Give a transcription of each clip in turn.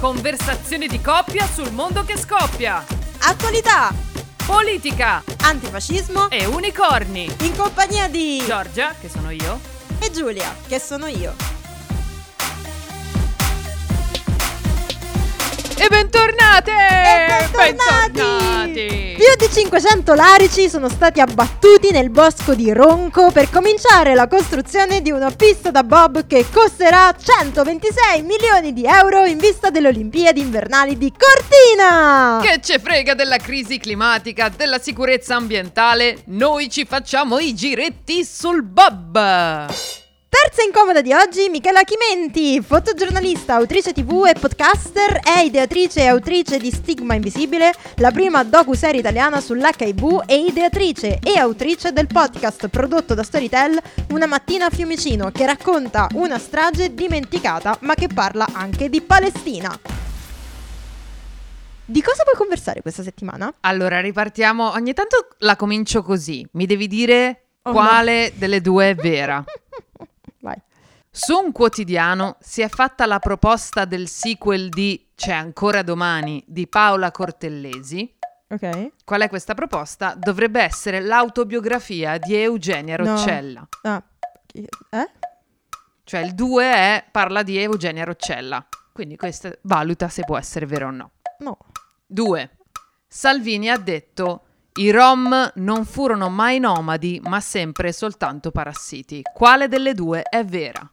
Conversazioni di coppia sul mondo che scoppia. Attualità, politica, antifascismo e unicorni. In compagnia di Giorgia, che sono io, e Giulia, che sono io. E bentornate! E bentornati! Più di 500 larici sono stati abbattuti nel bosco di Ronco per cominciare la costruzione di una pista da bob che costerà 126 milioni di euro in vista delle Olimpiadi invernali di Cortina! Che ce frega della crisi climatica, della sicurezza ambientale, noi ci facciamo i giretti sul bob! Terza incomoda di oggi, Michela Chimenti, fotogiornalista, autrice tv e podcaster, è ideatrice e autrice di Stigma invisibile, la prima docu-serie italiana sull'HIV, e ideatrice e autrice del podcast prodotto da Storytel Una mattina a Fiumicino, che racconta una strage dimenticata ma che parla anche di Palestina. Di cosa vuoi conversare questa settimana? Allora, ripartiamo, ogni tanto la comincio così, mi devi dire quale delle due è vera. Su un quotidiano si è fatta la proposta del sequel di C'è ancora domani di Paola Cortellesi. Ok. Qual è questa proposta? Dovrebbe essere l'autobiografia di Eugenia Roccella. No. Ah. Eh? Cioè il 2 parla di Eugenia Roccella. Quindi questa valuta se può essere vera o no. No. 2. Salvini ha detto: i Rom non furono mai nomadi, ma sempre soltanto parassiti. Quale delle due è vera?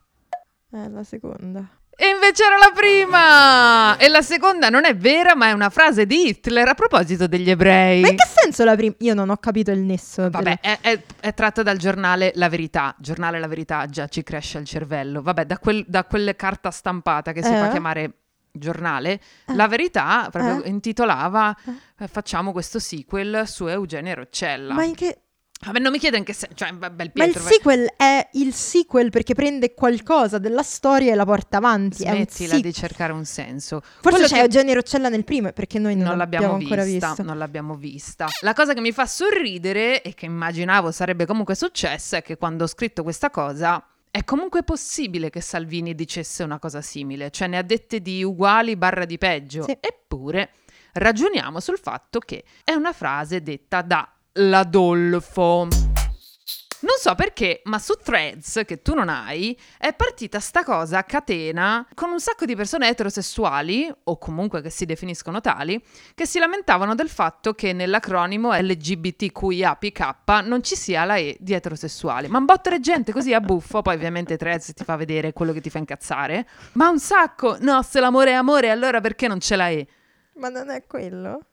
La seconda. E invece era la prima! E la seconda non è vera, ma è una frase di Hitler a proposito degli ebrei. Ma in che senso la prima? Io non ho capito il nesso. Vabbè, è tratta dal giornale La Verità. Giornale La Verità, già ci cresce il cervello. Vabbè, da quella carta stampata che si fa chiamare giornale. La Verità proprio intitolava facciamo questo sequel su Eugenia Roccella. Ma in che... Vabbè, non mi chiedo in che senso, cioè, bel Pietro, ma il sequel è il sequel perché prende qualcosa della storia e la porta avanti. Smettila di cercare un senso. Forse quello c'è Eugenia Roccella nel primo, perché noi non l'abbiamo ancora vista. Non l'abbiamo vista. La cosa che mi fa sorridere e che immaginavo sarebbe comunque successa è che quando ho scritto questa cosa è comunque possibile che Salvini dicesse una cosa simile, cioè ne ha dette di uguali / di peggio. Sì. Eppure ragioniamo sul fatto che è una frase detta da l'Adolfo. Non so perché, ma su Threads, che tu non hai, è partita sta cosa a catena con un sacco di persone eterosessuali, o comunque che si definiscono tali, che si lamentavano del fatto che nell'acronimo LGBTQIAPK non ci sia la E di eterosessuale. Ma un botto di gente così a buffo, poi ovviamente Threads ti fa vedere quello che ti fa incazzare, ma un sacco, no, se l'amore è amore, allora perché non c'è la E? Ma non è quello?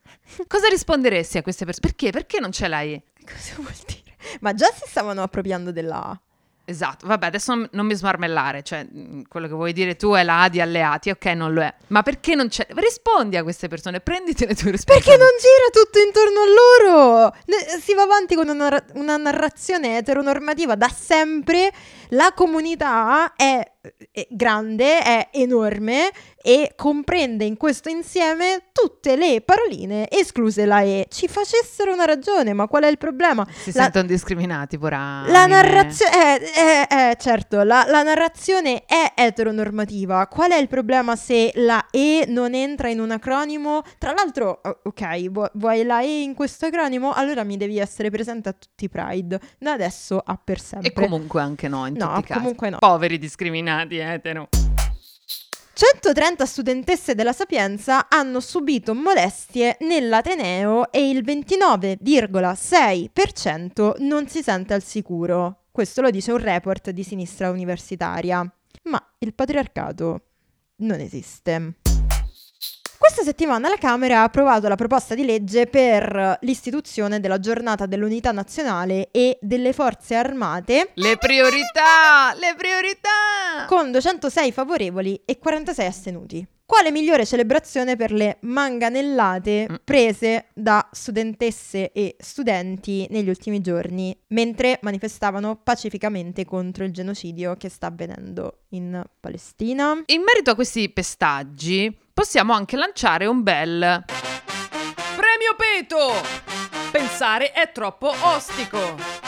Cosa risponderesti a queste persone? Perché? Perché non ce l'hai? Cosa vuol dire? Ma già si stavano appropriando della A. Esatto, vabbè, adesso non mi smarmellare, cioè quello che vuoi dire tu è la A di alleati, ok, non lo è. Ma perché non c'è? Rispondi a queste persone, prenditi le tue risposte. Perché non gira tutto intorno a loro? Si va avanti con una narrazione eteronormativa da sempre. La comunità è grande, è enorme e comprende in questo insieme tutte le paroline escluse la E. Ci facessero una ragione, ma qual è il problema? Sentono discriminati, porani. La narrazione certo, la narrazione è eteronormativa. Qual è il problema se la E non entra in un acronimo? Tra l'altro, ok, vuoi la E in questo acronimo? Allora mi devi essere presente a tutti i Pride, da adesso a per sempre. E comunque anche no, in tutti i casi. Comunque no. Poveri discriminati etero. 130 studentesse della Sapienza hanno subito molestie nell'Ateneo e il 29,6% non si sente al sicuro. Questo lo dice un report di Sinistra Universitaria. Ma il patriarcato non esiste. Questa settimana la Camera ha approvato la proposta di legge per l'istituzione della giornata dell'unità nazionale e delle forze armate. Le priorità! Le priorità! Con 206 favorevoli e 46 astenuti. Quale migliore celebrazione per le manganellate prese da studentesse e studenti negli ultimi giorni, mentre manifestavano pacificamente contro il genocidio che sta avvenendo in Palestina? In merito a questi pestaggi, possiamo anche lanciare un bel premio Peto! Pensare è troppo ostico!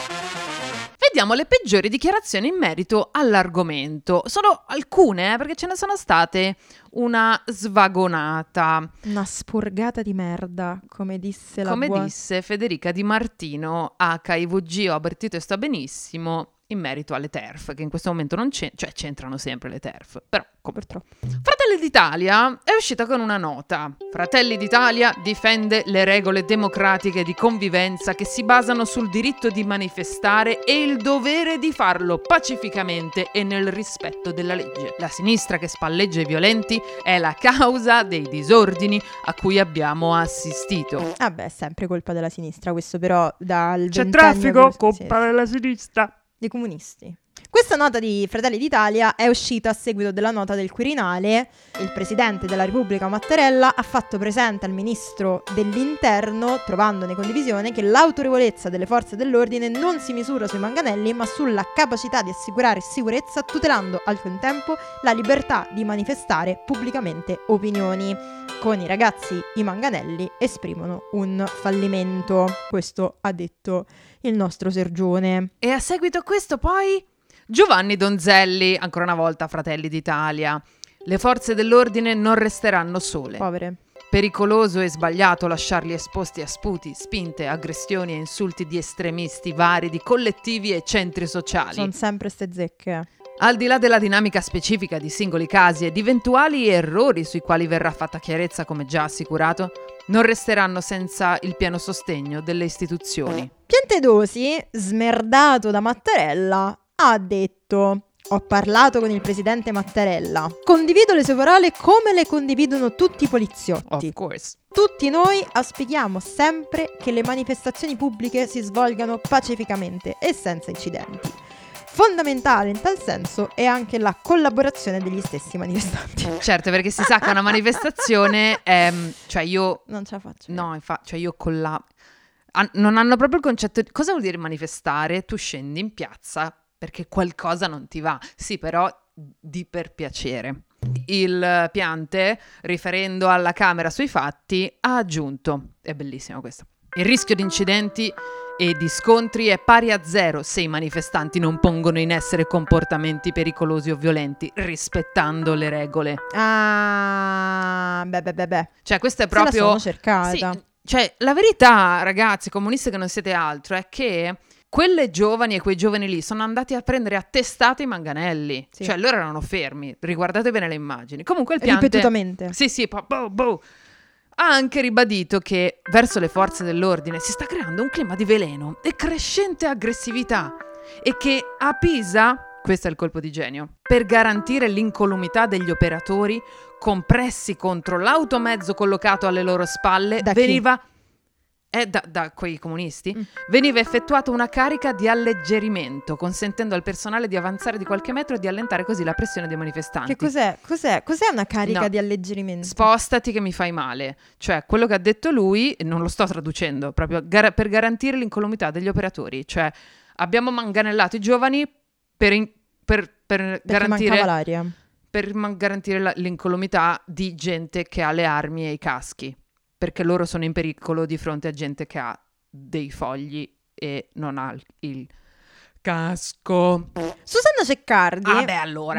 vediamo le peggiori dichiarazioni in merito all'argomento. Sono alcune, perché ce ne sono state una svagonata. Una spurgata di merda, come disse la disse Federica Di Martino, HIVG, ho avvertito e sto benissimo, in merito alle TERF, che in questo momento non c'entrano, cioè c'entrano sempre le TERF, però purtroppo. Fratelli d'Italia è uscita con una nota. Fratelli d'Italia difende le regole democratiche di convivenza che si basano sul diritto di manifestare e il dovere di farlo pacificamente e nel rispetto della legge. La sinistra che spalleggia i violenti è la causa dei disordini a cui abbiamo assistito. Ah beh, è sempre colpa della sinistra, questo però dal c'è traffico, colpa della sinistra. Dei comunisti. Questa nota di Fratelli d'Italia è uscita a seguito della nota del Quirinale. Il presidente della Repubblica Mattarella ha fatto presente al ministro dell'Interno, trovandone condivisione, che l'autorevolezza delle forze dell'ordine non si misura sui manganelli, ma sulla capacità di assicurare sicurezza, tutelando al contempo la libertà di manifestare pubblicamente opinioni. Con i ragazzi i manganelli esprimono un fallimento. Questo ha detto il nostro Sergione. E a seguito a questo poi Giovanni Donzelli, ancora una volta Fratelli d'Italia. Le forze dell'ordine non resteranno sole. Povere. Pericoloso e sbagliato lasciarli esposti a sputi, spinte, aggressioni e insulti di estremisti vari, di collettivi e centri sociali. Sono sempre ste zecche. Al di là della dinamica specifica di singoli casi e di eventuali errori sui quali verrà fatta chiarezza, come già assicurato, non resteranno senza il pieno sostegno delle istituzioni. Piantedosi, smerdato da Mattarella, ha detto: ho parlato con il presidente Mattarella, condivido le sue parole come le condividono tutti i poliziotti. Of course. Tutti noi auspichiamo sempre che le manifestazioni pubbliche si svolgano pacificamente e senza incidenti. Fondamentale in tal senso è anche la collaborazione degli stessi manifestanti. Certo, perché si sa che una manifestazione è, cioè io non ce la faccio. No, infatti, cioè io non hanno proprio il concetto di cosa vuol dire manifestare. Tu scendi in piazza perché qualcosa non ti va, sì, però di per piacere. Il Piante, riferendo alla Camera sui fatti, ha aggiunto, è bellissimo questo, il rischio di incidenti e di scontri è pari a zero se i manifestanti non pongono in essere comportamenti pericolosi o violenti, rispettando le regole. Ah, beh. Cioè questa è proprio... Se la sono cercata. Sì, cioè la verità, ragazzi, comunisti che non siete altro, è che... Quelle giovani e quei giovani lì sono andati a prendere a testate i manganelli. Sì. Cioè loro erano fermi, riguardate bene le immagini. Comunque il Piante... Ripetutamente. Sì, ha anche ribadito che verso le forze dell'ordine si sta creando un clima di veleno e crescente aggressività. E che a Pisa, questo è il colpo di genio, per garantire l'incolumità degli operatori compressi contro l'automezzo collocato alle loro spalle, da veniva... Chi? Da quei comunisti, veniva effettuata una carica di alleggerimento, consentendo al personale di avanzare di qualche metro e di allentare così la pressione dei manifestanti. Che cos'è? Cos'è una carica di alleggerimento? Spostati che mi fai male. Cioè, quello che ha detto lui, non lo sto traducendo, proprio per garantire l'incolumità degli operatori. Cioè, abbiamo manganellato i giovani per garantire... l'aria. Per garantire l'incolumità di gente che ha le armi e i caschi. Perché loro sono in pericolo di fronte a gente che ha dei fogli e non ha il casco. Susanna Ceccardi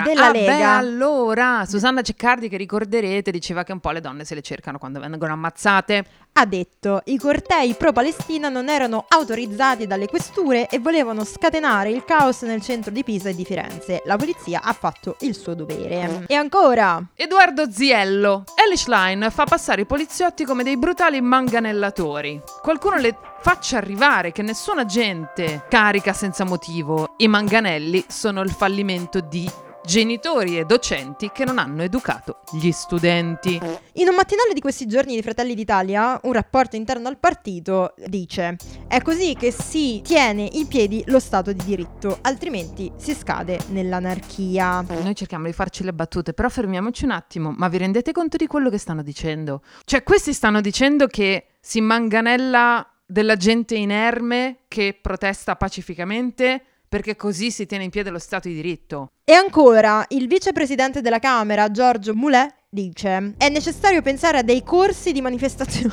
della Lega. Susanna Ceccardi, che ricorderete, diceva che un po' le donne se le cercano quando vengono ammazzate. Ha detto: i cortei pro-Palestina non erano autorizzati dalle questure e volevano scatenare il caos nel centro di Pisa e di Firenze. La polizia ha fatto il suo dovere. E ancora Edoardo Ziello: Elly Schlein fa passare i poliziotti come dei brutali manganellatori. Qualcuno le faccia arrivare che nessun agente carica senza motivo. I manganelli sono il fallimento di genitori e docenti che non hanno educato gli studenti. In un mattinale di questi giorni di Fratelli d'Italia, un rapporto interno al partito dice: è così che si tiene in piedi lo Stato di diritto, altrimenti si scade nell'anarchia. Noi cerchiamo di farci le battute, però fermiamoci un attimo. Ma vi rendete conto di quello che stanno dicendo? Cioè, questi stanno dicendo che si manganella della gente inerme che protesta pacificamente perché così si tiene in piedi lo Stato di diritto. E ancora, il vicepresidente della Camera, Giorgio Mulè, dice: è necessario pensare a dei corsi di manifestazione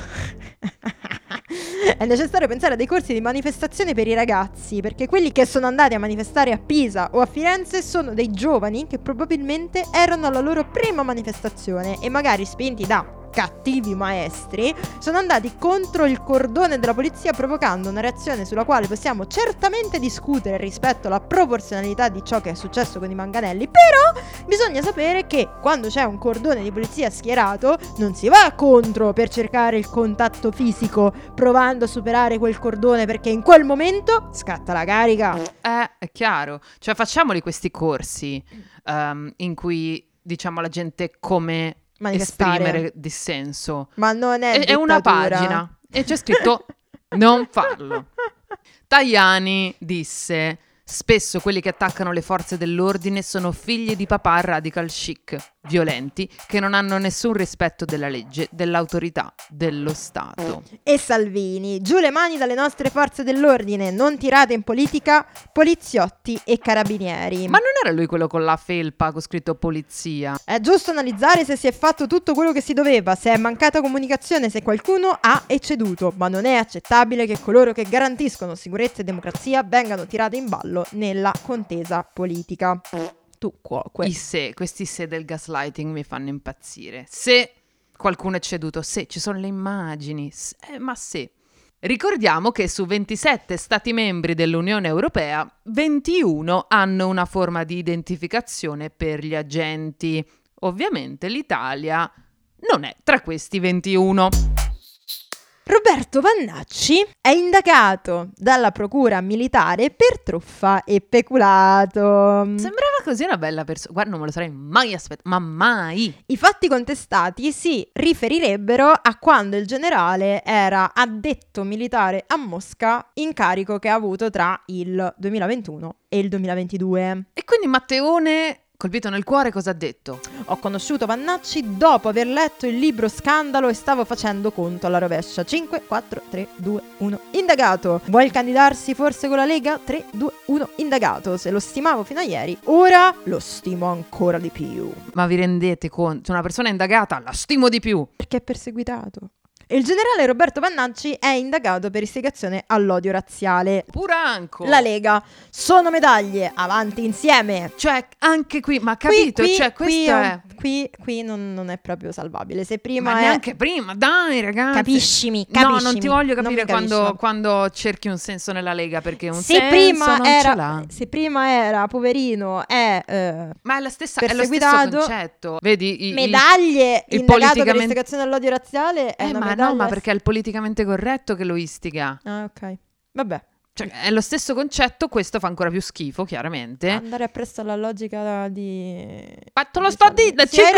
È necessario pensare a dei corsi di manifestazione per i ragazzi, perché quelli che sono andati a manifestare a Pisa o a Firenze sono dei giovani che probabilmente erano alla loro prima manifestazione e magari spinti da cattivi maestri sono andati contro il cordone della polizia, provocando una reazione sulla quale possiamo certamente discutere rispetto alla proporzionalità di ciò che è successo con i manganelli, però bisogna sapere che quando c'è un cordone di polizia schierato non si va contro per cercare il contatto fisico provando a superare quel cordone, perché in quel momento scatta la carica. È chiaro, cioè facciamoli questi corsi in cui diciamo alla gente come esprimere dissenso, ma non è dittatura. È una pagina e c'è scritto non farlo. Tajani disse: spesso quelli che attaccano le forze dell'ordine sono figli di papà radical chic, violenti, che non hanno nessun rispetto della legge, dell'autorità, dello Stato. E Salvini: giù le mani dalle nostre forze dell'ordine, non tirate in politica poliziotti e carabinieri. Ma non era lui quello con la felpa con scritto polizia? È giusto analizzare se si è fatto tutto quello che si doveva, se è mancata comunicazione, se qualcuno ha ecceduto, ma non è accettabile che coloro che garantiscono sicurezza e democrazia vengano tirati in ballo nella contesa politica. Cuoque. Questi se del gaslighting mi fanno impazzire. Se qualcuno è ceduto, se ci sono le immagini, se. Ricordiamo che su 27 stati membri dell'Unione Europea, 21 hanno una forma di identificazione per gli agenti. Ovviamente l'Italia non è tra questi 21. Roberto Vannacci è indagato dalla procura militare per truffa e peculato. Sembrava così una bella persona. Guarda, non me lo sarei mai aspettato, ma mai. I fatti contestati si riferirebbero a quando il generale era addetto militare a Mosca, incarico che ha avuto tra il 2021 e il 2022. E quindi Matteone, colpito nel cuore, cosa ha detto? Ho conosciuto Vannacci dopo aver letto il libro Scandalo e stavo facendo conto alla rovescia. 5, 4, 3, 2, 1, indagato. Vuoi candidarsi forse con la Lega? 3, 2, 1, indagato. Se lo stimavo fino a ieri, ora lo stimo ancora di più. Ma vi rendete conto? Una persona indagata la stimo di più. Perché è perseguitato. Il generale Roberto Vannacci è indagato per istigazione all'odio razziale. Puranco! La Lega. Sono medaglie, avanti insieme! Cioè, anche qui, ma capito? Qui non è proprio salvabile. Se prima ma neanche prima, dai ragazzi! Capiscimi! No, non ti voglio capire quando cerchi un senso nella Lega, perché un se senso prima non era, ce l'ha. Se prima era, poverino, ma è la stessa, è lo stesso concetto. Vedi, medaglie, indagato per istigazione all'odio razziale è una medaglia. No, ma perché è il politicamente corretto che lo istiga. Ah, ok. Vabbè. Cioè, è lo stesso concetto, questo fa ancora più schifo, chiaramente. Andare appresso alla logica di... Ma te lo sto dicendo, sì, hai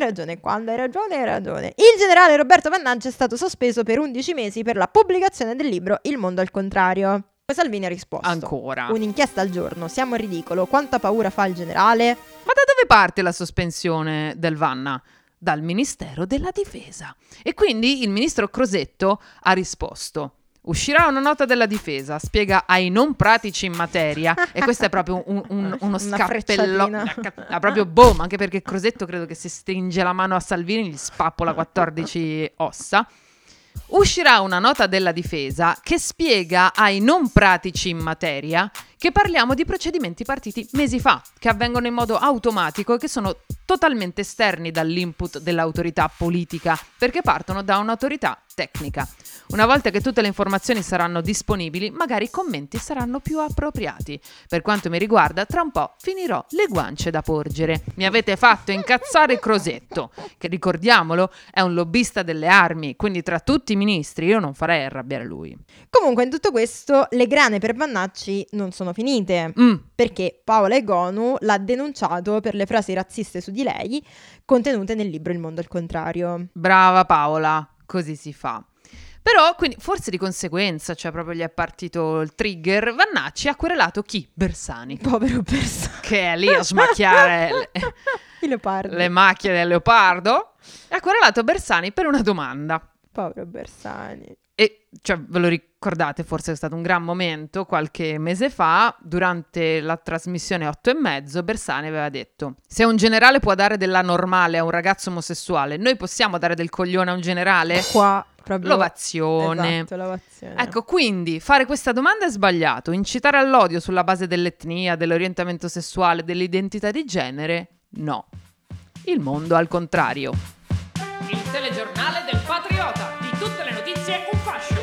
ragione. Quando hai ragione. Il generale Roberto Vannacci è stato sospeso per 11 mesi per la pubblicazione del libro Il mondo al contrario. Salvini ha risposto. Ancora. Un'inchiesta al giorno, siamo ridicolo, quanta paura fa il generale? Ma da dove parte la sospensione del Vanna? Dal Ministero della Difesa. E quindi il ministro Crosetto ha risposto: uscirà una nota della difesa, spiega ai non pratici in materia. E questo è proprio uno scappello, proprio boom, anche perché Crosetto credo che se stringe la mano a Salvini gli spappola 14 ossa. Uscirà una nota della difesa che spiega ai non pratici in materia che parliamo di procedimenti partiti mesi fa, che avvengono in modo automatico e che sono totalmente esterni dall'input dell'autorità politica, perché partono da un'autorità tecnica. Una volta che tutte le informazioni saranno disponibili, magari i commenti saranno più appropriati. Per quanto mi riguarda, tra un po' finirò le guance da porgere. Mi avete fatto incazzare Crosetto, che ricordiamolo è un lobbista delle armi, quindi tra tutti i ministri io non farei arrabbiare lui. Comunque in tutto questo le grane per Vannacci non sono finite, perché Paola Egonu l'ha denunciato per le frasi razziste su di lei contenute nel libro Il mondo al contrario. Brava Paola, così si fa. Però, quindi, forse di conseguenza, cioè proprio gli è partito il trigger, Vannacci ha querelato chi? Bersani. Povero Bersani. Che è lì a smacchiare le macchie del leopardo. Ha querelato Bersani per una domanda. Povero Bersani. E cioè, ve lo ricordate, forse è stato un gran momento qualche mese fa, durante la trasmissione 8 e mezzo, Bersani aveva detto: se un generale può dare della normale a un ragazzo omosessuale, noi possiamo dare del coglione a un generale? Qua proprio... l'ovazione. Esatto, l'ovazione. Ecco, quindi fare questa domanda è sbagliato. Incitare all'odio sulla base dell'etnia, dell'orientamento sessuale, dell'identità di genere, no. Il mondo al contrario. Il telegiornale del patriota. Di tutte le notizie un fascio.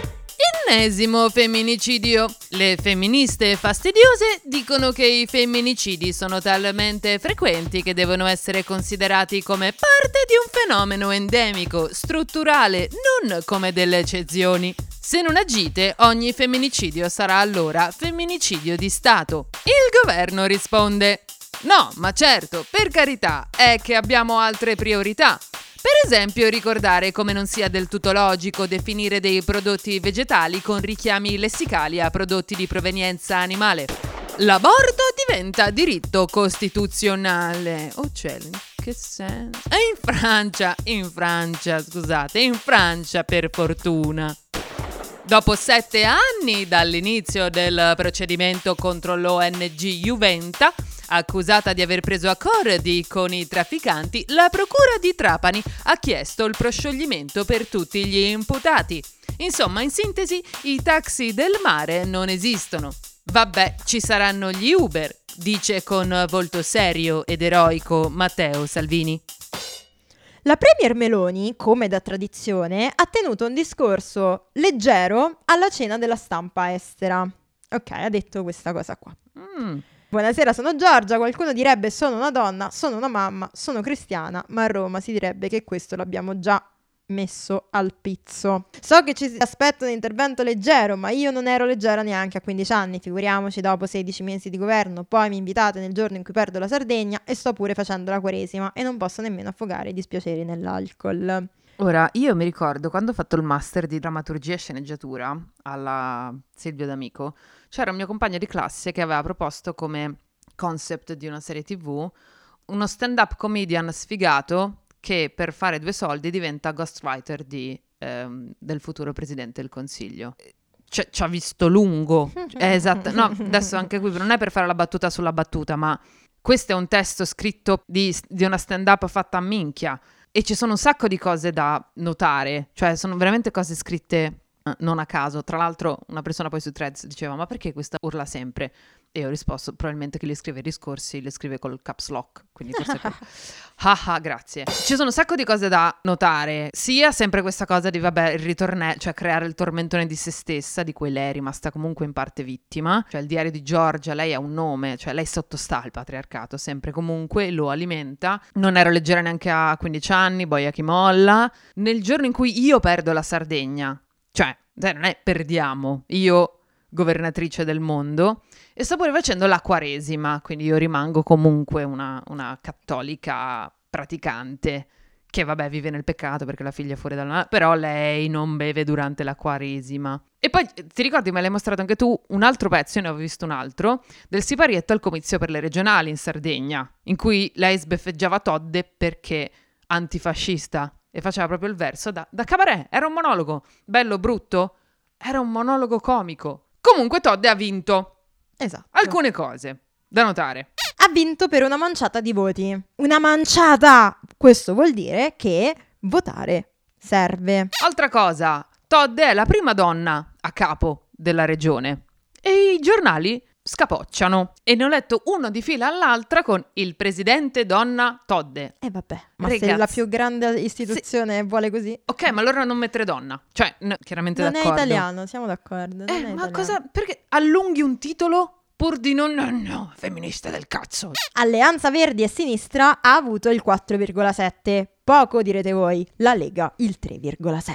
Ennesimo femminicidio. Le femministe fastidiose dicono che i femminicidi sono talmente frequenti che devono essere considerati come parte di un fenomeno endemico, strutturale, non come delle eccezioni. Se non agite, ogni femminicidio sarà allora femminicidio di Stato. Il governo risponde: no, ma certo, per carità, è che abbiamo altre priorità. Per esempio, ricordare come non sia del tutto logico definire dei prodotti vegetali con richiami lessicali a prodotti di provenienza animale. L'aborto diventa diritto costituzionale. Oh cielo, che senso? E in Francia, per fortuna. Dopo 7 anni dall'inizio del procedimento contro l'ONG Juventa, accusata di aver preso accordi con i trafficanti, la procura di Trapani ha chiesto il proscioglimento per tutti gli imputati. Insomma, in sintesi, i taxi del mare non esistono. Vabbè, ci saranno gli Uber, dice con volto serio ed eroico Matteo Salvini. La Premier Meloni, come da tradizione, ha tenuto un discorso leggero alla cena della stampa estera. Ok, ha detto questa cosa qua. Buonasera, sono Giorgia, qualcuno direbbe sono una donna, sono una mamma, sono cristiana, ma a Roma si direbbe che questo l'abbiamo già messo al pizzo. So che ci si aspetta un intervento leggero, ma io non ero leggera neanche a 15 anni, figuriamoci dopo 16 mesi di governo, poi mi invitate nel giorno in cui perdo la Sardegna e sto pure facendo la quaresima e non posso nemmeno affogare i dispiaceri nell'alcol. Ora, io mi ricordo quando ho fatto il master di drammaturgia e sceneggiatura alla Silvio D'Amico, c'era un mio compagno di classe che aveva proposto come concept di una serie TV uno stand-up comedian sfigato che per fare 2 soldi diventa ghostwriter del futuro presidente del Consiglio. Ci ha visto lungo. Esatto. No, adesso anche qui non è per fare la battuta sulla battuta, ma questo è un testo scritto di una stand-up fatta a minchia. E ci sono un sacco di cose da notare, cioè sono veramente cose scritte non a caso. Tra l'altro una persona poi su Threads diceva: ma perché questa urla sempre? E ho risposto: probabilmente che li scrive i discorsi, li scrive col caps lock, quindi forse grazie. Ci sono un sacco di cose da notare, sia sempre questa cosa di il ritornello, cioè creare il tormentone di se stessa, di cui lei è rimasta comunque in parte vittima, cioè il diario di Giorgia, lei ha un nome, cioè lei sottostà al patriarcato, sempre comunque lo alimenta. Non ero leggera neanche a 15 anni, boia chi molla, nel giorno in cui io perdo la Sardegna, cioè non è perdiamo, io governatrice del mondo, e sto pure facendo la quaresima, quindi io rimango comunque una cattolica praticante che vabbè vive nel peccato perché la figlia è fuori dalla... però lei non beve durante la quaresima. E poi ti ricordi, me l'hai mostrato anche tu, un altro pezzo, io ne avevo visto un altro, del siparietto al comizio per le regionali in Sardegna, in cui lei sbeffeggiava Todde perché antifascista e faceva proprio il verso da cabaret, era un monologo, bello brutto, era un monologo comico. Comunque Todde ha vinto. Esatto. Alcune cose da notare. Ha vinto per una manciata di voti. Una manciata! Questo vuol dire che votare serve. Altra cosa, Todde è la prima donna a capo della regione e i giornali scapocciano. E ne ho letto uno di fila all'altra con il presidente donna Todde. E vabbè, ma ragazzi, se la più grande istituzione vuole così. Ok, ma allora non mettere donna. Cioè, chiaramente non d'accordo. Non è italiano, siamo d'accordo. Ma italiano. Cosa? Perché allunghi un titolo pur di non... No, femminista del cazzo. Alleanza Verdi e Sinistra ha avuto il 4,7%. Poco direte voi, la Lega il 3,7%.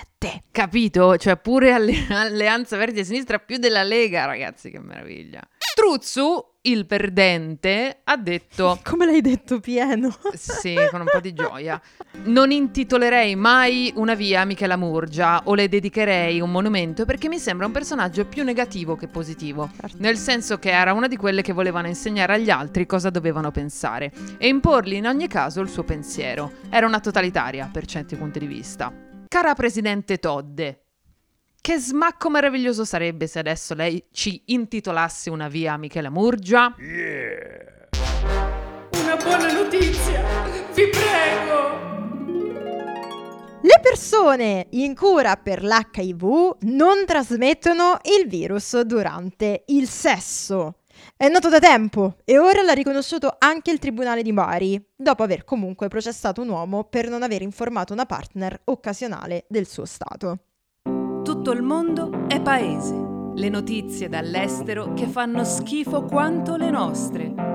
Capito? Cioè pure Alleanza Verdi e Sinistra più della Lega, ragazzi, che meraviglia. Struzzu, il perdente, ha detto... Come l'hai detto pieno? Sì, con un po' di gioia. Non intitolerei mai una via a Michela Murgia o le dedicherei un monumento perché mi sembra un personaggio più negativo che positivo. Nel senso che era una di quelle che volevano insegnare agli altri cosa dovevano pensare e imporgli in ogni caso il suo pensiero. Era una totalitaria per certi punti di vista. Cara presidente Todde, che smacco meraviglioso sarebbe se adesso lei ci intitolasse una via a Michela Murgia. Yeah. Una buona notizia, vi prego! Le Le persone in cura per l'HIV non trasmettono il virus durante il sesso. È noto da tempo e ora l'ha riconosciuto anche il Tribunale di Bari, dopo aver comunque processato un uomo per non aver informato una partner occasionale del suo stato. Tutto il mondo è paese. Le notizie dall'estero che fanno schifo quanto le nostre.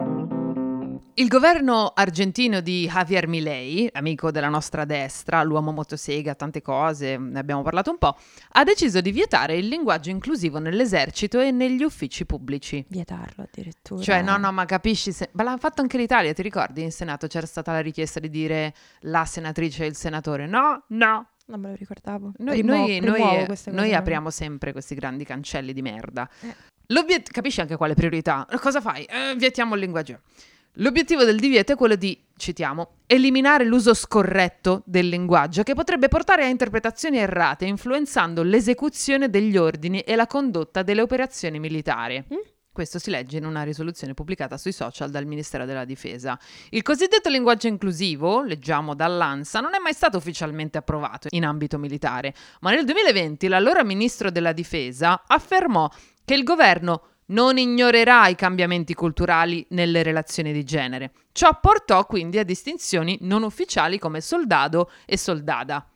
Il governo argentino di Javier Milei, amico della nostra destra, l'uomo motosega, tante cose, ne abbiamo parlato un po', ha deciso di vietare il linguaggio inclusivo nell'esercito e negli uffici pubblici. Vietarlo addirittura. Cioè, no, ma capisci, ma l'ha fatto anche l'Italia, ti ricordi? In Senato c'era stata la richiesta di dire la senatrice e il senatore. No. Non me lo ricordavo. Noi apriamo sempre questi grandi cancelli di merda. Capisci anche quale priorità? Cosa fai? Vietiamo il linguaggio. L'obiettivo del divieto è quello di, citiamo, eliminare l'uso scorretto del linguaggio che potrebbe portare a interpretazioni errate, influenzando l'esecuzione degli ordini e la condotta delle operazioni militari. Questo si legge in una risoluzione pubblicata sui social dal Ministero della Difesa. Il cosiddetto linguaggio inclusivo, leggiamo dall'ANSA, non è mai stato ufficialmente approvato in ambito militare, ma nel 2020 l'allora Ministro della Difesa affermò che il governo non ignorerà i cambiamenti culturali nelle relazioni di genere. Ciò portò quindi a distinzioni non ufficiali come soldado e soldada.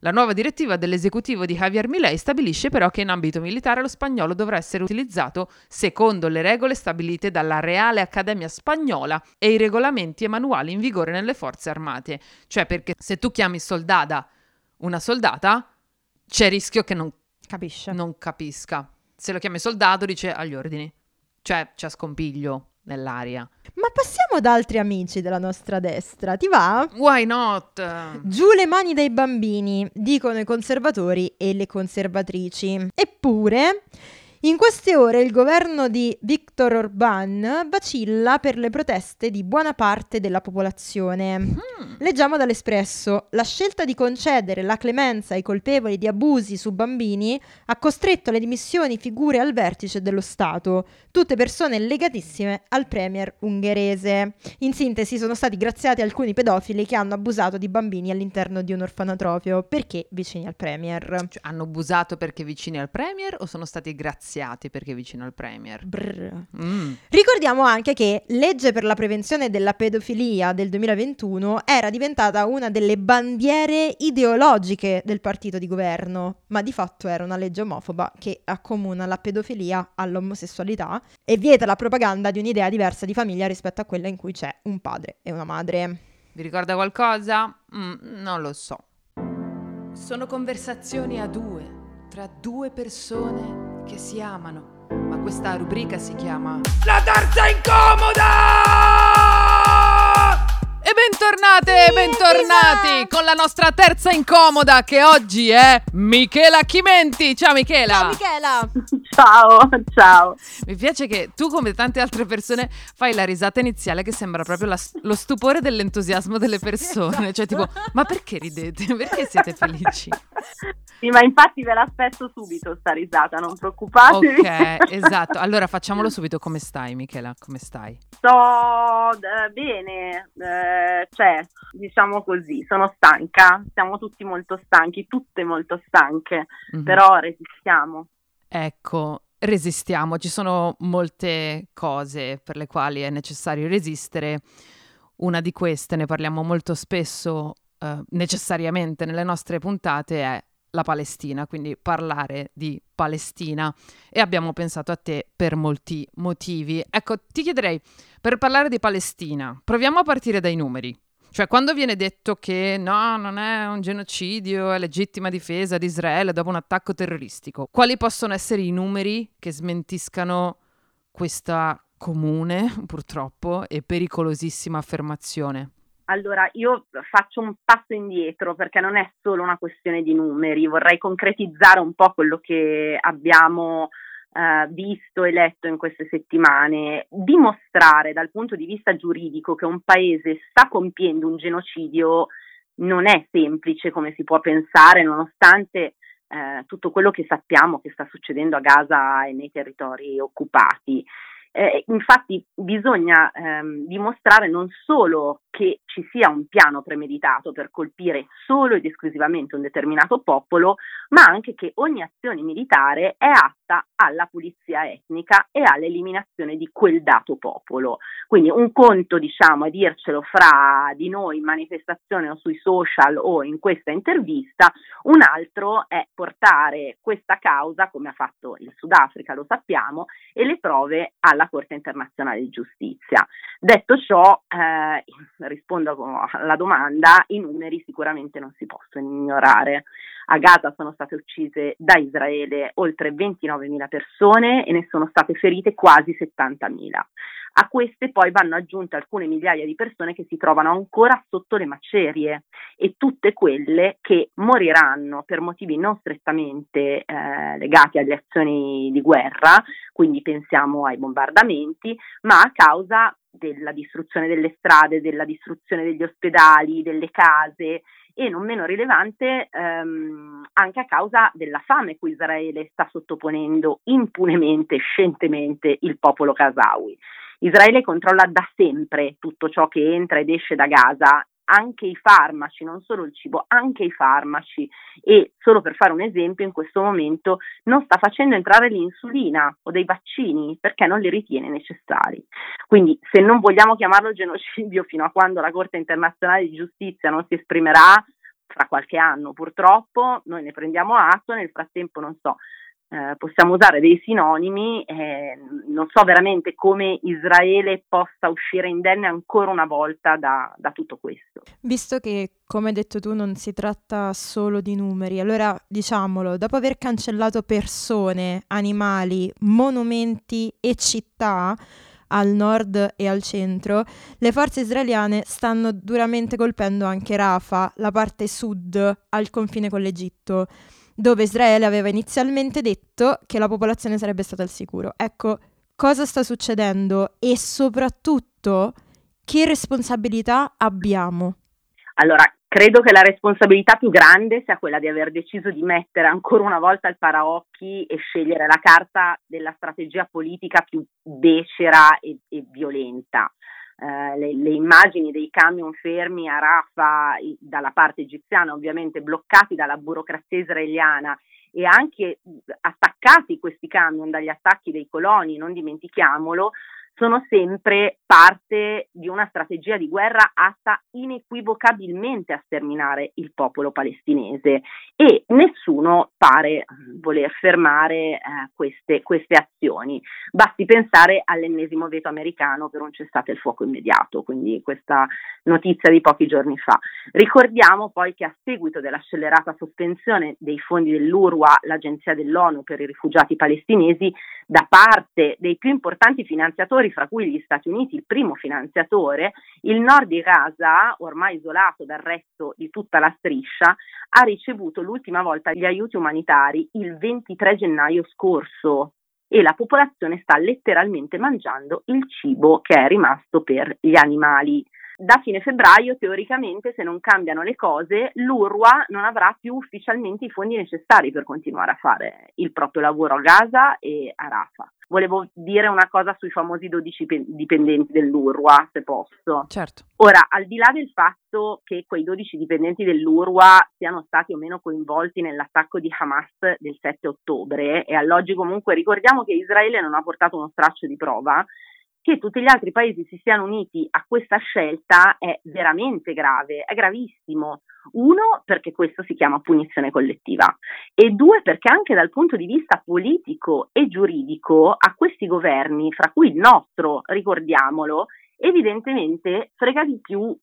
La nuova direttiva dell'esecutivo di Javier Milei stabilisce però che in ambito militare lo spagnolo dovrà essere utilizzato secondo le regole stabilite dalla Reale Accademia Spagnola e i regolamenti e manuali in vigore nelle forze armate. Cioè, perché se tu chiami soldada una soldata, c'è rischio che non capisca. Se lo chiami soldato dice agli ordini, cioè c'è scompiglio nell'aria. Ma passiamo ad altri amici della nostra destra, ti va? Why not? Giù le mani dai bambini, dicono i conservatori e le conservatrici. Eppure, in queste ore il governo di Viktor Orbán vacilla per le proteste di buona parte della popolazione. Leggiamo dall'Espresso: la scelta di concedere la clemenza ai colpevoli di abusi su bambini ha costretto alle dimissioni figure al vertice dello Stato, tutte persone legatissime al premier ungherese. In sintesi, sono stati graziati alcuni pedofili che hanno abusato di bambini all'interno di un orfanotrofio perché vicini al premier. Cioè, hanno abusato perché vicini al premier o sono stati graziati perché vicino al premier? Ricordiamo anche che legge per la prevenzione della pedofilia del 2021 era diventata una delle bandiere ideologiche del partito di governo, ma di fatto era una legge omofoba che accomuna la pedofilia all'omosessualità e vieta la propaganda di un'idea diversa di famiglia rispetto a quella in cui c'è un padre e una madre. Vi ricorda qualcosa? Non lo so. Sono conversazioni a due, tra due persone che si amano, ma questa rubrica si chiama La terza incomoda! E bentornati con la nostra terza incomoda, che oggi è Michela Chimenti. Ciao Michela! Ciao Michela! Ciao! Mi piace che tu, come tante altre persone, fai la risata iniziale che sembra proprio lo stupore dell'entusiasmo delle persone. Esatto. Cioè tipo, ma perché ridete? Perché siete felici? Sì, ma infatti ve l'aspetto subito sta risata, non preoccupatevi. Ok, esatto. Allora facciamolo subito. Come stai Michela? Come stai? Sto bene, diciamo così, sono stanca, siamo tutti molto stanchi, tutte molto stanche, però resistiamo. Ecco, resistiamo. Ci sono molte cose per le quali è necessario resistere. Una di queste, ne parliamo molto spesso, necessariamente nelle nostre puntate, è la Palestina, quindi parlare di Palestina, e abbiamo pensato a te per molti motivi. Ecco, ti chiederei, per parlare di Palestina, proviamo a partire dai numeri. Cioè, quando viene detto che no, non è un genocidio, è legittima difesa di Israele dopo un attacco terroristico, quali possono essere i numeri che smentiscano questa comune, purtroppo, e pericolosissima affermazione? Allora, io faccio un passo indietro perché non è solo una questione di numeri, vorrei concretizzare un po' quello che abbiamo visto e letto in queste settimane. Dimostrare dal punto di vista giuridico che un paese sta compiendo un genocidio non è semplice come si può pensare, nonostante tutto quello che sappiamo che sta succedendo a Gaza e nei territori occupati. Infatti bisogna dimostrare non solo che ci sia un piano premeditato per colpire solo ed esclusivamente un determinato popolo, ma anche che ogni azione militare è atta alla pulizia etnica e all'eliminazione di quel dato popolo. Quindi un conto, diciamo, a dircelo fra di noi in manifestazione o sui social o in questa intervista, un altro è portare questa causa, come ha fatto il Sudafrica, lo sappiamo, e le prove alla Corte Internazionale di Giustizia. Detto ciò, rispondo alla domanda, i numeri sicuramente non si possono ignorare. A Gaza sono state uccise da Israele oltre 29.000 persone e ne sono state ferite quasi 70.000. A queste poi vanno aggiunte alcune migliaia di persone che si trovano ancora sotto le macerie e tutte quelle che moriranno per motivi non strettamente legati alle azioni di guerra, quindi pensiamo ai bombardamenti, ma a causa della distruzione delle strade, della distruzione degli ospedali, delle case e non meno rilevante anche a causa della fame cui Israele sta sottoponendo impunemente, scientemente il popolo gazawi. Israele controlla da sempre tutto ciò che entra ed esce da Gaza, anche i farmaci, non solo il cibo, anche i farmaci, e solo per fare un esempio in questo momento non sta facendo entrare l'insulina o dei vaccini perché non li ritiene necessari. Quindi se non vogliamo chiamarlo genocidio fino a quando la Corte Internazionale di Giustizia non si esprimerà, fra qualche anno purtroppo, noi ne prendiamo atto, nel frattempo non so, possiamo usare dei sinonimi, non so veramente come Israele possa uscire indenne ancora una volta da tutto questo. Visto che, come hai detto tu, non si tratta solo di numeri, allora diciamolo, dopo aver cancellato persone, animali, monumenti e città al nord e al centro, le forze israeliane stanno duramente colpendo anche Rafah, la parte sud, al confine con l'Egitto, dove Israele aveva inizialmente detto che la popolazione sarebbe stata al sicuro. Ecco, cosa sta succedendo e soprattutto che responsabilità abbiamo? Allora, credo che la responsabilità più grande sia quella di aver deciso di mettere ancora una volta il paraocchi e scegliere la carta della strategia politica più becera e violenta. Le immagini dei camion fermi a Rafah dalla parte egiziana, ovviamente bloccati dalla burocrazia israeliana e anche attaccati questi camion dagli attacchi dei coloni, non dimentichiamolo, sono sempre parte di una strategia di guerra atta inequivocabilmente a sterminare il popolo palestinese e nessuno pare voler fermare queste azioni. Basti pensare all'ennesimo veto americano per un cessate il fuoco immediato, quindi questa notizia di pochi giorni fa. Ricordiamo poi che a seguito della scellerata sospensione dei fondi dell'UNRWA, l'agenzia dell'ONU per i rifugiati palestinesi, da parte dei più importanti finanziatori, fra cui gli Stati Uniti, il primo finanziatore, il nord di Gaza, ormai isolato dal resto di tutta la striscia, ha ricevuto l'ultima volta gli aiuti umanitari il 23 gennaio scorso e la popolazione sta letteralmente mangiando il cibo che è rimasto per gli animali. Da fine febbraio, teoricamente, se non cambiano le cose, l'UNRWA non avrà più ufficialmente i fondi necessari per continuare a fare il proprio lavoro a Gaza e a Rafah. Volevo dire una cosa sui famosi 12 dipendenti dell'UNRWA, se posso. Certo. Ora, al di là del fatto che quei 12 dipendenti dell'UNRWA siano stati o meno coinvolti nell'attacco di Hamas del 7 ottobre, e all'oggi comunque ricordiamo che Israele non ha portato uno straccio di prova, che tutti gli altri paesi si siano uniti a questa scelta è veramente grave, è gravissimo. Uno, perché questo si chiama punizione collettiva, e due, perché anche dal punto di vista politico e giuridico a questi governi, fra cui il nostro, ricordiamolo, evidentemente frega di più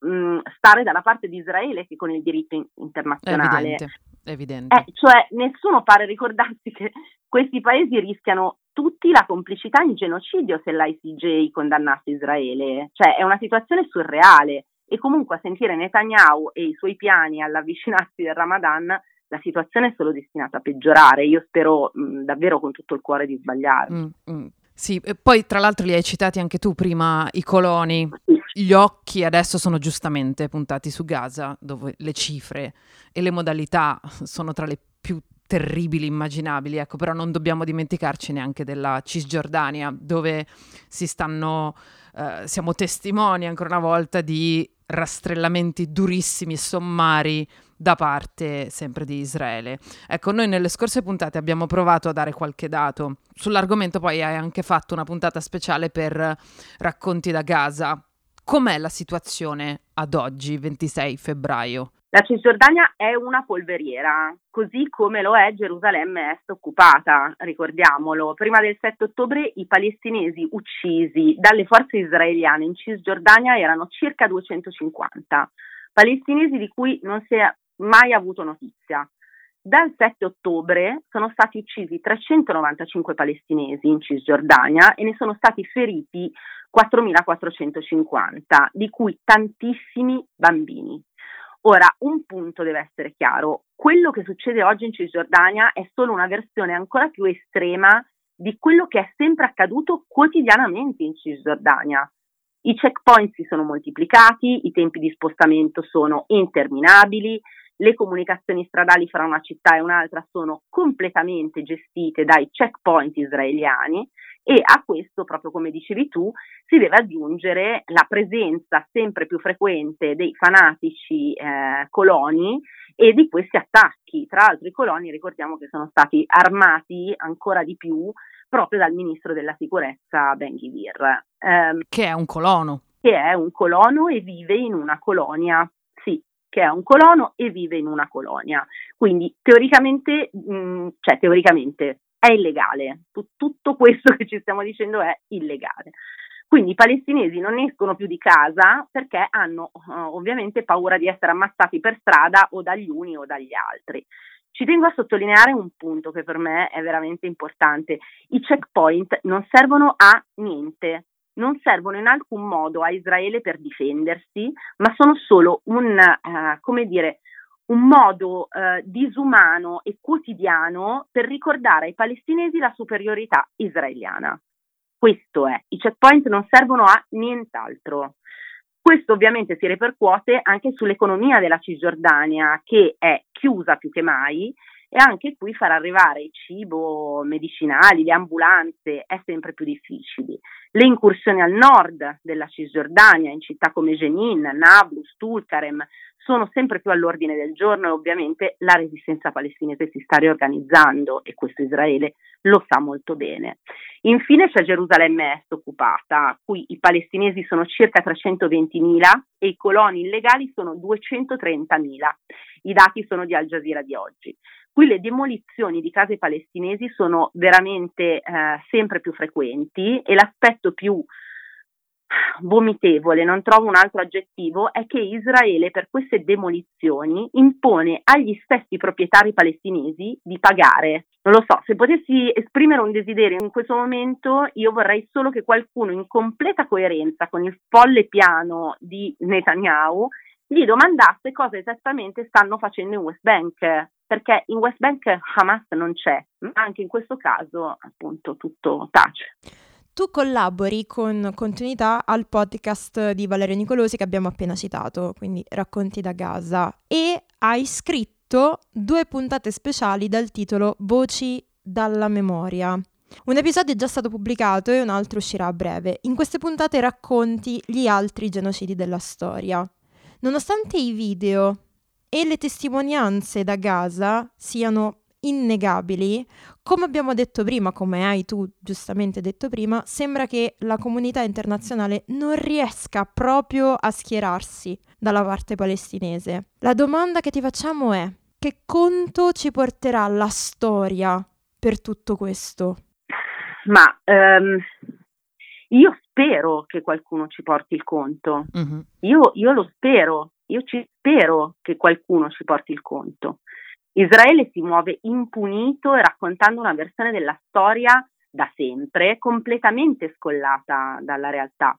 stare dalla parte di Israele che con il diritto internazionale. È evidente. Cioè nessuno pare ricordarsi che questi paesi rischiano tutti la complicità in genocidio se l'ICJ condannasse Israele, cioè è una situazione surreale e comunque a sentire Netanyahu e i suoi piani all'avvicinarsi del Ramadan la situazione è solo destinata a peggiorare. Io spero davvero con tutto il cuore di sbagliarmi. Sì, e poi tra l'altro li hai citati anche tu prima, i coloni. Gli occhi adesso sono giustamente puntati su Gaza, dove le cifre e le modalità sono tra le più terribili immaginabili, ecco. Però non dobbiamo dimenticarci neanche della Cisgiordania, dove siamo testimoni ancora una volta di rastrellamenti durissimi e sommari da parte sempre di Israele. Ecco, noi nelle scorse puntate abbiamo provato a dare qualche dato sull'argomento, poi hai anche fatto una puntata speciale per Racconti da Gaza. Com'è la situazione ad oggi, 26 febbraio? La Cisgiordania è una polveriera, così come lo è Gerusalemme Est occupata, ricordiamolo. Prima del 7 ottobre i palestinesi uccisi dalle forze israeliane in Cisgiordania erano circa 250, palestinesi di cui non si è mai avuto notizia. Dal 7 ottobre sono stati uccisi 395 palestinesi in Cisgiordania e ne sono stati feriti 4.450, di cui tantissimi bambini. Ora, un punto deve essere chiaro: quello che succede oggi in Cisgiordania è solo una versione ancora più estrema di quello che è sempre accaduto quotidianamente in Cisgiordania. I checkpoint si sono moltiplicati, i tempi di spostamento sono interminabili, le comunicazioni stradali fra una città e un'altra sono completamente gestite dai checkpoint israeliani. E a questo, proprio come dicevi tu, si deve aggiungere la presenza sempre più frequente dei fanatici coloni e di questi attacchi. Tra l'altro i coloni, ricordiamo che sono stati armati ancora di più proprio dal ministro della sicurezza Ben Gvir. Che è un colono. Che è un colono e vive in una colonia, sì. Che è un colono e vive in una colonia. Quindi teoricamente è illegale, tutto questo che ci stiamo dicendo è illegale. Quindi i palestinesi non escono più di casa perché hanno ovviamente paura di essere ammazzati per strada o dagli uni o dagli altri. Ci tengo a sottolineare un punto che per me è veramente importante: i checkpoint non servono a niente, non servono in alcun modo a Israele per difendersi, ma sono solo un modo disumano e quotidiano per ricordare ai palestinesi la superiorità israeliana. Questo è, i checkpoint non servono a nient'altro. Questo ovviamente si ripercuote anche sull'economia della Cisgiordania, che è chiusa più che mai, e anche qui far arrivare il cibo, medicinali, le ambulanze è sempre più difficile. Le incursioni al nord della Cisgiordania, in città come Jenin, Nablus, Tulkarem, sono sempre più all'ordine del giorno e ovviamente la resistenza palestinese si sta riorganizzando e questo Israele lo sa molto bene. Infine c'è Gerusalemme Est occupata, qui i palestinesi sono circa 320.000 e i coloni illegali sono 230.000. I dati sono di Al Jazeera di oggi. Qui le demolizioni di case palestinesi sono veramente sempre più frequenti e l'aspetto più vomitevole, non trovo un altro aggettivo, è che Israele per queste demolizioni impone agli stessi proprietari palestinesi di pagare. Non lo so, se potessi esprimere un desiderio in questo momento, io vorrei solo che qualcuno, in completa coerenza con il folle piano di Netanyahu, gli domandasse cosa esattamente stanno facendo in West Bank, perché in West Bank Hamas non c'è, ma anche in questo caso appunto tutto tace. Tu collabori con continuità al podcast di Valerio Nicolosi che abbiamo appena citato, quindi Racconti da Gaza, e hai scritto 2 puntate speciali dal titolo Voci dalla memoria. Un episodio è già stato pubblicato e un altro uscirà a breve. In queste puntate racconti gli altri genocidi della storia. Nonostante i video e le testimonianze da Gaza siano innegabili, come abbiamo detto prima, come hai tu giustamente detto prima, sembra che la comunità internazionale non riesca proprio a schierarsi dalla parte palestinese. La domanda che ti facciamo è: che conto ci porterà la storia per tutto questo? Ma io spero che qualcuno ci porti il conto. Mm-hmm. Io lo spero, io ci spero che qualcuno ci porti il conto. Israele si muove impunito e raccontando una versione della storia da sempre completamente scollata dalla realtà.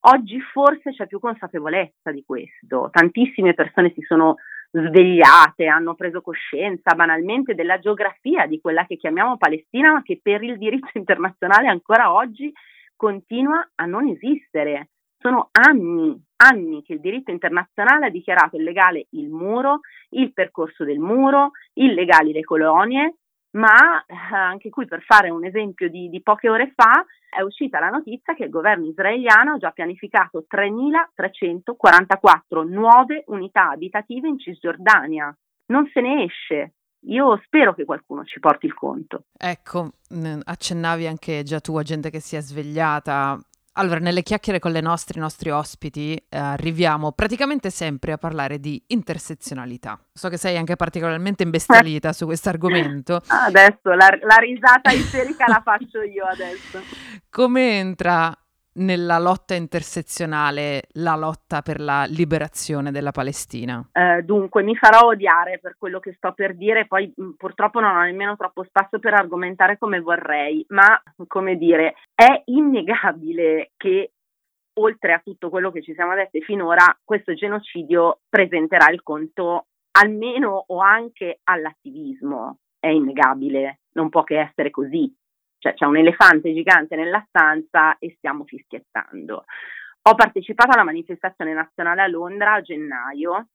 Oggi forse c'è più consapevolezza di questo, tantissime persone si sono svegliate, hanno preso coscienza banalmente della geografia di quella che chiamiamo Palestina, ma che per il diritto internazionale ancora oggi continua a non esistere. sono anni che il diritto internazionale ha dichiarato illegale il muro, il percorso del muro, illegali le colonie, ma anche qui, per fare un esempio di poche ore fa, è uscita la notizia che il governo israeliano ha già pianificato 3.344 nuove unità abitative in Cisgiordania. Non se ne esce. Io spero che qualcuno ci porti il conto. Ecco, accennavi anche già tu a gente che si è svegliata. Allora, nelle chiacchiere con i nostri ospiti arriviamo praticamente sempre a parlare di intersezionalità. So che sei anche particolarmente imbestialita su questo argomento. Adesso la risata isterica la faccio io adesso. Come entra nella lotta intersezionale la lotta per la liberazione della Palestina? Dunque, mi farò odiare per quello che sto per dire, poi purtroppo non ho nemmeno troppo spazio per argomentare come vorrei, ma come dire, è innegabile che oltre a tutto quello che ci siamo dette finora, questo genocidio presenterà il conto almeno o anche all'attivismo. È innegabile, non può che essere così. Cioè c'è un elefante gigante nella stanza e stiamo fischiettando. Ho partecipato alla manifestazione nazionale a Londra a gennaio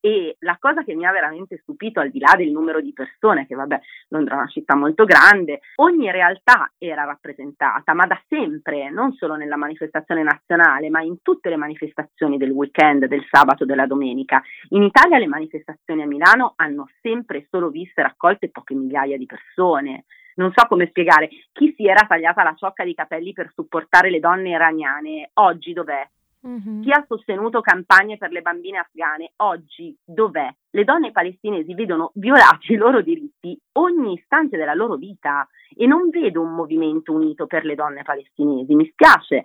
e la cosa che mi ha veramente stupito, al di là del numero di persone, che vabbè, Londra è una città molto grande, ogni realtà era rappresentata, ma da sempre, non solo nella manifestazione nazionale, ma in tutte le manifestazioni del weekend, del sabato, della domenica. In Italia le manifestazioni a Milano hanno sempre solo visto raccolte poche migliaia di persone. Non so come spiegare, chi si era tagliata la ciocca di capelli per supportare le donne iraniane, oggi dov'è? Mm-hmm. Chi ha sostenuto campagne per le bambine afghane, oggi dov'è? Le donne palestinesi vedono violati i loro diritti ogni istante della loro vita e non vedo un movimento unito per le donne palestinesi, mi spiace.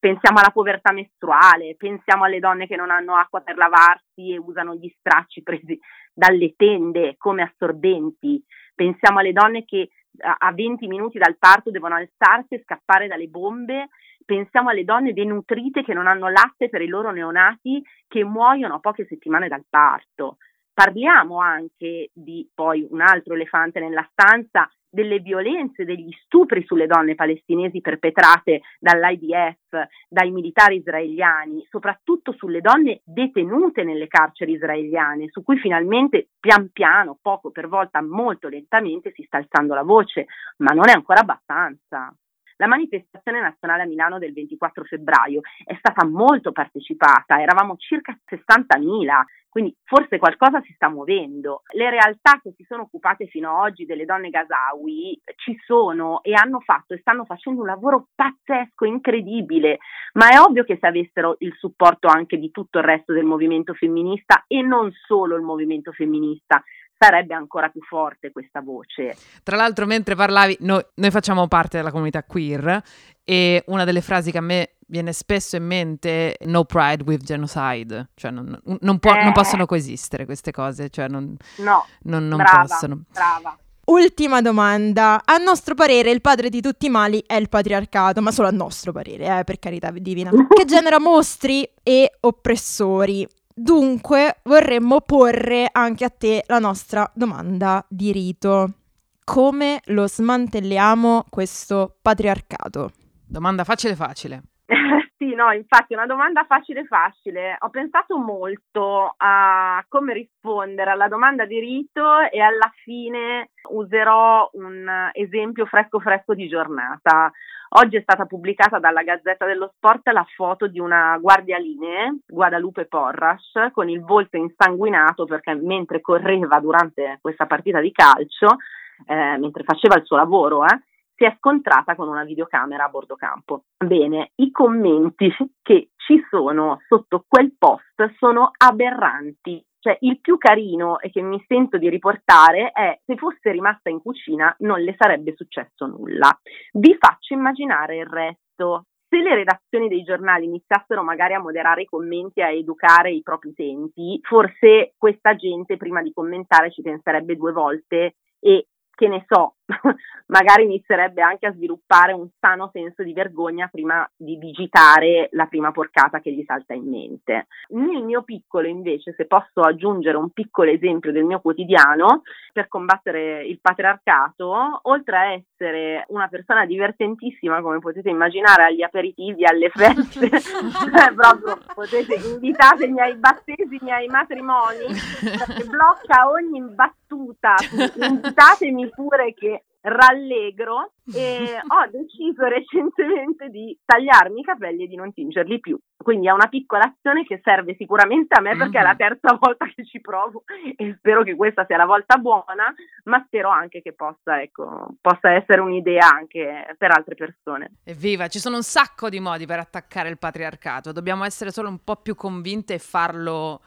Pensiamo alla povertà mestruale, pensiamo alle donne che non hanno acqua per lavarsi e usano gli stracci presi dalle tende come assorbenti, pensiamo alle donne che a 20 minuti dal parto devono alzarsi e scappare dalle bombe, pensiamo alle donne denutrite che non hanno latte per i loro neonati, che muoiono a poche settimane dal parto. Parliamo anche di, poi, un altro elefante nella stanza, delle violenze, degli stupri sulle donne palestinesi perpetrate dall'IDF, dai militari israeliani, soprattutto sulle donne detenute nelle carceri israeliane, su cui finalmente pian piano, poco per volta, molto lentamente si sta alzando la voce, ma non è ancora abbastanza. La manifestazione nazionale a Milano del 24 febbraio è stata molto partecipata, eravamo circa 60.000, quindi forse qualcosa si sta muovendo. Le realtà che si sono occupate fino ad oggi delle donne gazawi ci sono e hanno fatto e stanno facendo un lavoro pazzesco, incredibile, ma è ovvio che se avessero il supporto anche di tutto il resto del movimento femminista e non solo il movimento femminista, sarebbe ancora più forte questa voce. Tra l'altro, mentre parlavi, noi facciamo parte della comunità queer e una delle frasi che a me viene spesso in mente è no pride with genocide, cioè non possono coesistere queste cose, cioè non possono. Brava. Ultima domanda. A nostro parere il padre di tutti i mali è il patriarcato, ma solo a nostro parere, per carità divina, che genera mostri e oppressori. Dunque vorremmo porre anche a te la nostra domanda di rito. Come lo smantelliamo questo patriarcato? Domanda facile. Sì, no, infatti una domanda facile. Ho pensato molto a come rispondere alla domanda di rito e alla fine userò un esempio fresco di giornata. Oggi è stata pubblicata dalla Gazzetta dello Sport la foto di una guardialinee, Guadalupe Porras, con il volto insanguinato perché mentre correva durante questa partita di calcio, mentre faceva il suo lavoro, si è scontrata con una videocamera a bordo campo. Bene, i commenti che ci sono sotto quel post sono aberranti. Cioè, il più carino e che mi sento di riportare è: se fosse rimasta in cucina non le sarebbe successo nulla. Vi faccio immaginare il resto. Se le redazioni dei giornali iniziassero magari a moderare i commenti e a educare i propri utenti, forse questa gente prima di commentare ci penserebbe due volte e, che ne so, magari inizierebbe anche a sviluppare un sano senso di vergogna prima di digitare la prima porcata che gli salta in mente. Nel mio piccolo, invece, se posso aggiungere un piccolo esempio del mio quotidiano, per combattere il patriarcato, oltre a essere una persona divertentissima, come potete immaginare, agli aperitivi, alle feste, proprio potete invitatemi ai battesimi, ai matrimoni, perché blocca ogni battuta, invitatemi pure che rallegro, e ho deciso recentemente di tagliarmi i capelli e di non tingerli più. Quindi è una piccola azione che serve sicuramente a me, perché è la terza volta che ci provo e spero che questa sia la volta buona, ma spero anche che possa essere un'idea anche per altre persone. Evviva, ci sono un sacco di modi per attaccare il patriarcato, dobbiamo essere solo un po' più convinte e farlo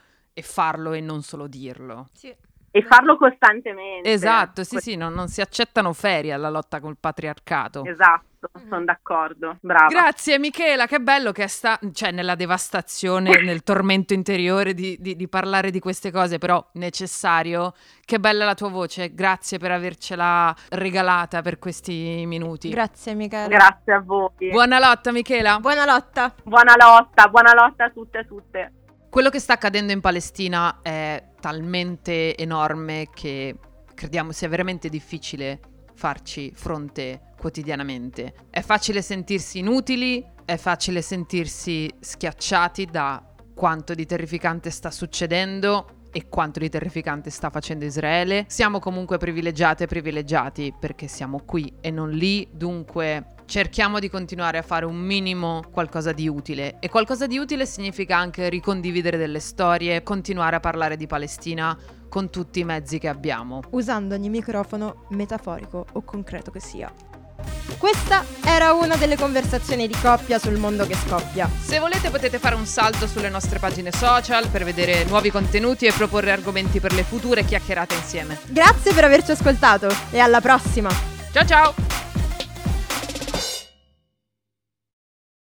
e non solo dirlo. Sì. E farlo costantemente. Esatto, sì, sì, non si accettano ferie alla lotta col patriarcato. Esatto, sono d'accordo, brava. Grazie Michela, che bello che cioè nella devastazione, nel tormento interiore di parlare di queste cose, però necessario. Che bella la tua voce, grazie per avercela regalata per questi minuti. Grazie Michela. Grazie a voi. Buona lotta Michela. Buona lotta. Buona lotta a tutte e tutte. Quello che sta accadendo in Palestina è talmente enorme che crediamo sia veramente difficile farci fronte quotidianamente. È facile sentirsi inutili, è facile sentirsi schiacciati da quanto di terrificante sta succedendo e quanto di terrificante sta facendo Israele. Siamo comunque privilegiate e privilegiati perché siamo qui e non lì, dunque cerchiamo di continuare a fare un minimo qualcosa di utile, e qualcosa di utile significa anche ricondividere delle storie, continuare a parlare di Palestina con tutti i mezzi che abbiamo, usando ogni microfono, metaforico o concreto che sia. Questa era una delle conversazioni di coppia sul mondo che scoppia. Se volete potete fare un salto sulle nostre pagine social per vedere nuovi contenuti e proporre argomenti per le future chiacchierate insieme. Grazie per averci ascoltato e alla prossima. Ciao ciao.